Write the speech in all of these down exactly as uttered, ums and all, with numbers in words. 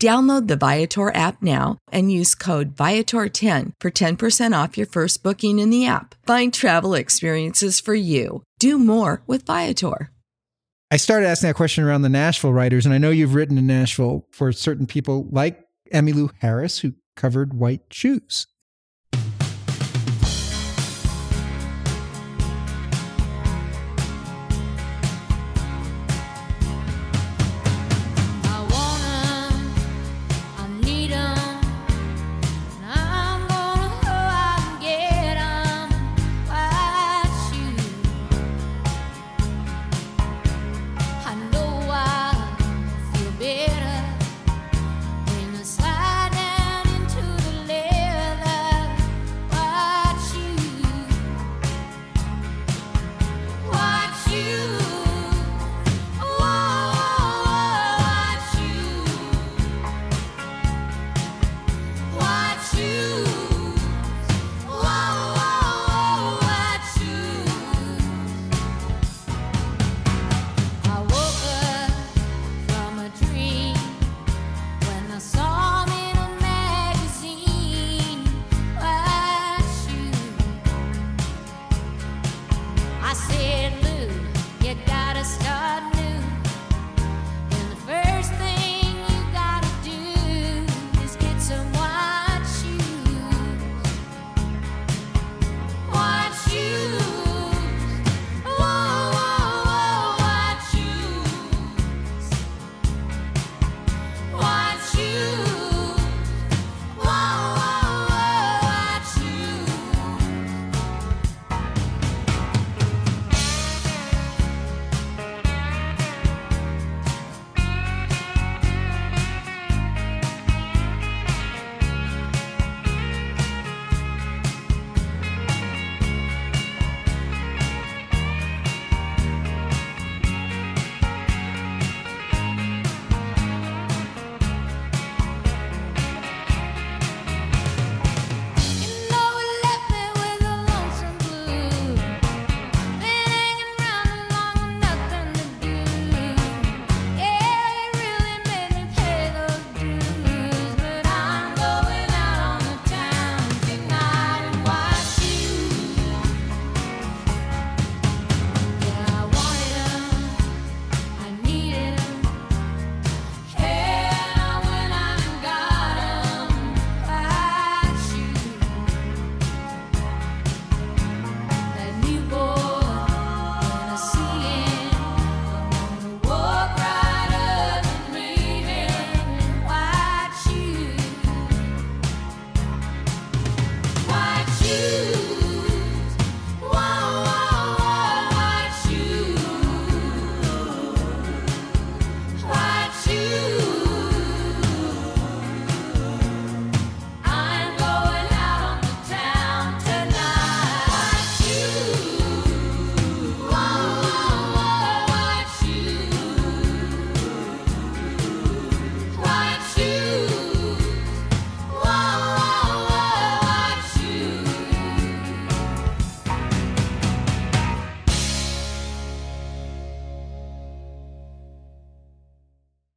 Download the Viator app now and use code Viator ten for ten percent off your first booking in the app. Find travel experiences for you. Do more with Viator. I started asking that question around the Nashville writers, and I know you've written in Nashville for certain people like Emmylou Harris, who covered white shoes.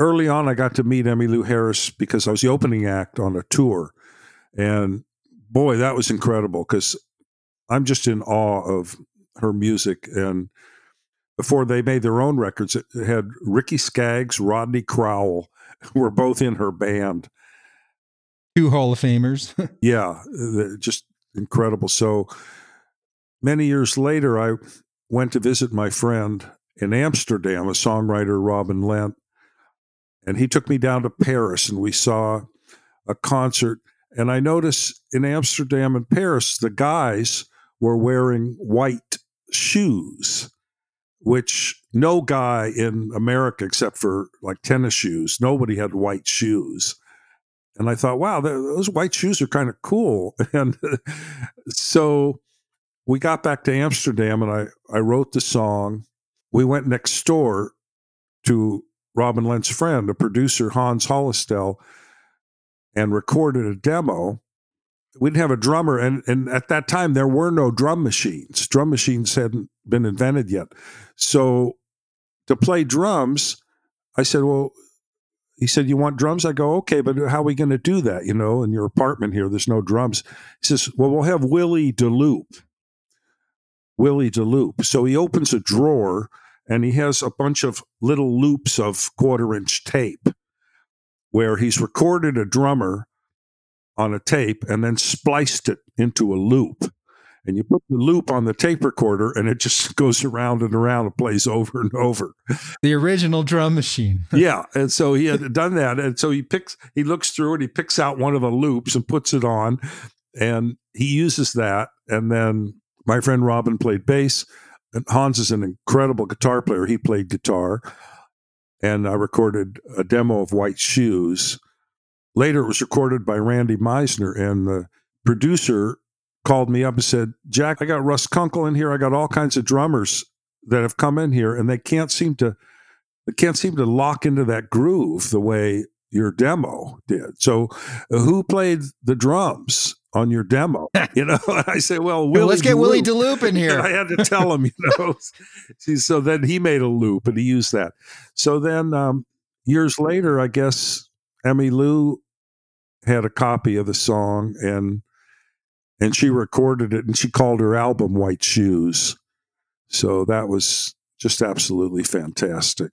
Early on, I got to meet Emmylou Harris because I was the opening act on a tour. And boy, that was incredible because I'm just in awe of her music. And before they made their own records, it had Ricky Skaggs, Rodney Crowell, who were both in her band. Two Hall of Famers. Yeah, just incredible. So many years later, I went to visit my friend in Amsterdam, a songwriter, Robin Lent. And he took me down to Paris, and we saw a concert. And I noticed in Amsterdam and Paris, the guys were wearing white shoes, which no guy in America, except for like tennis shoes, nobody had white shoes. And I thought, wow, those white shoes are kind of cool. And so we got back to Amsterdam, and I, I wrote the song. We went next door to Robin Lent's friend, the producer, Hans Hollestell, and recorded a demo. We didn't have a drummer, and, and at that time, there were no drum machines. Drum machines hadn't been invented yet. So to play drums, I said, well, he said, you want drums? I go, okay, but how are we going to do that? You know, in your apartment here, there's no drums. He says, well, we'll have Willie DeLoop. Willie DeLoop. So he opens a drawer, and he has a bunch of little loops of quarter-inch tape where he's recorded a drummer on a tape and then spliced it into a loop. And you put the loop on the tape recorder, and it just goes around and around and plays over and over. The original drum machine. Yeah. And so he had done that. And so he picks, he looks through it, he picks out one of the loops and puts it on, and he uses that. And then my friend Robin played bass, and Hans is an incredible guitar player. He played guitar, and I recorded a demo of White Shoes. Later, it was recorded by Randy Meisner, and the producer called me up and said, Jack, I got Russ Kunkel in here. I got all kinds of drummers that have come in here, and they can't seem to they can't seem to lock into that groove the way your demo did. So uh, who played the drums on your demo? You know, I say, well, Willie let's get DeLoop. Willie DeLoop in here. And I had to tell him, you know. So then he made a loop, and he used that. So then um, years later, I guess Emmylou had a copy of the song, and and she recorded it, and she called her album White Shoes. So that was just absolutely fantastic.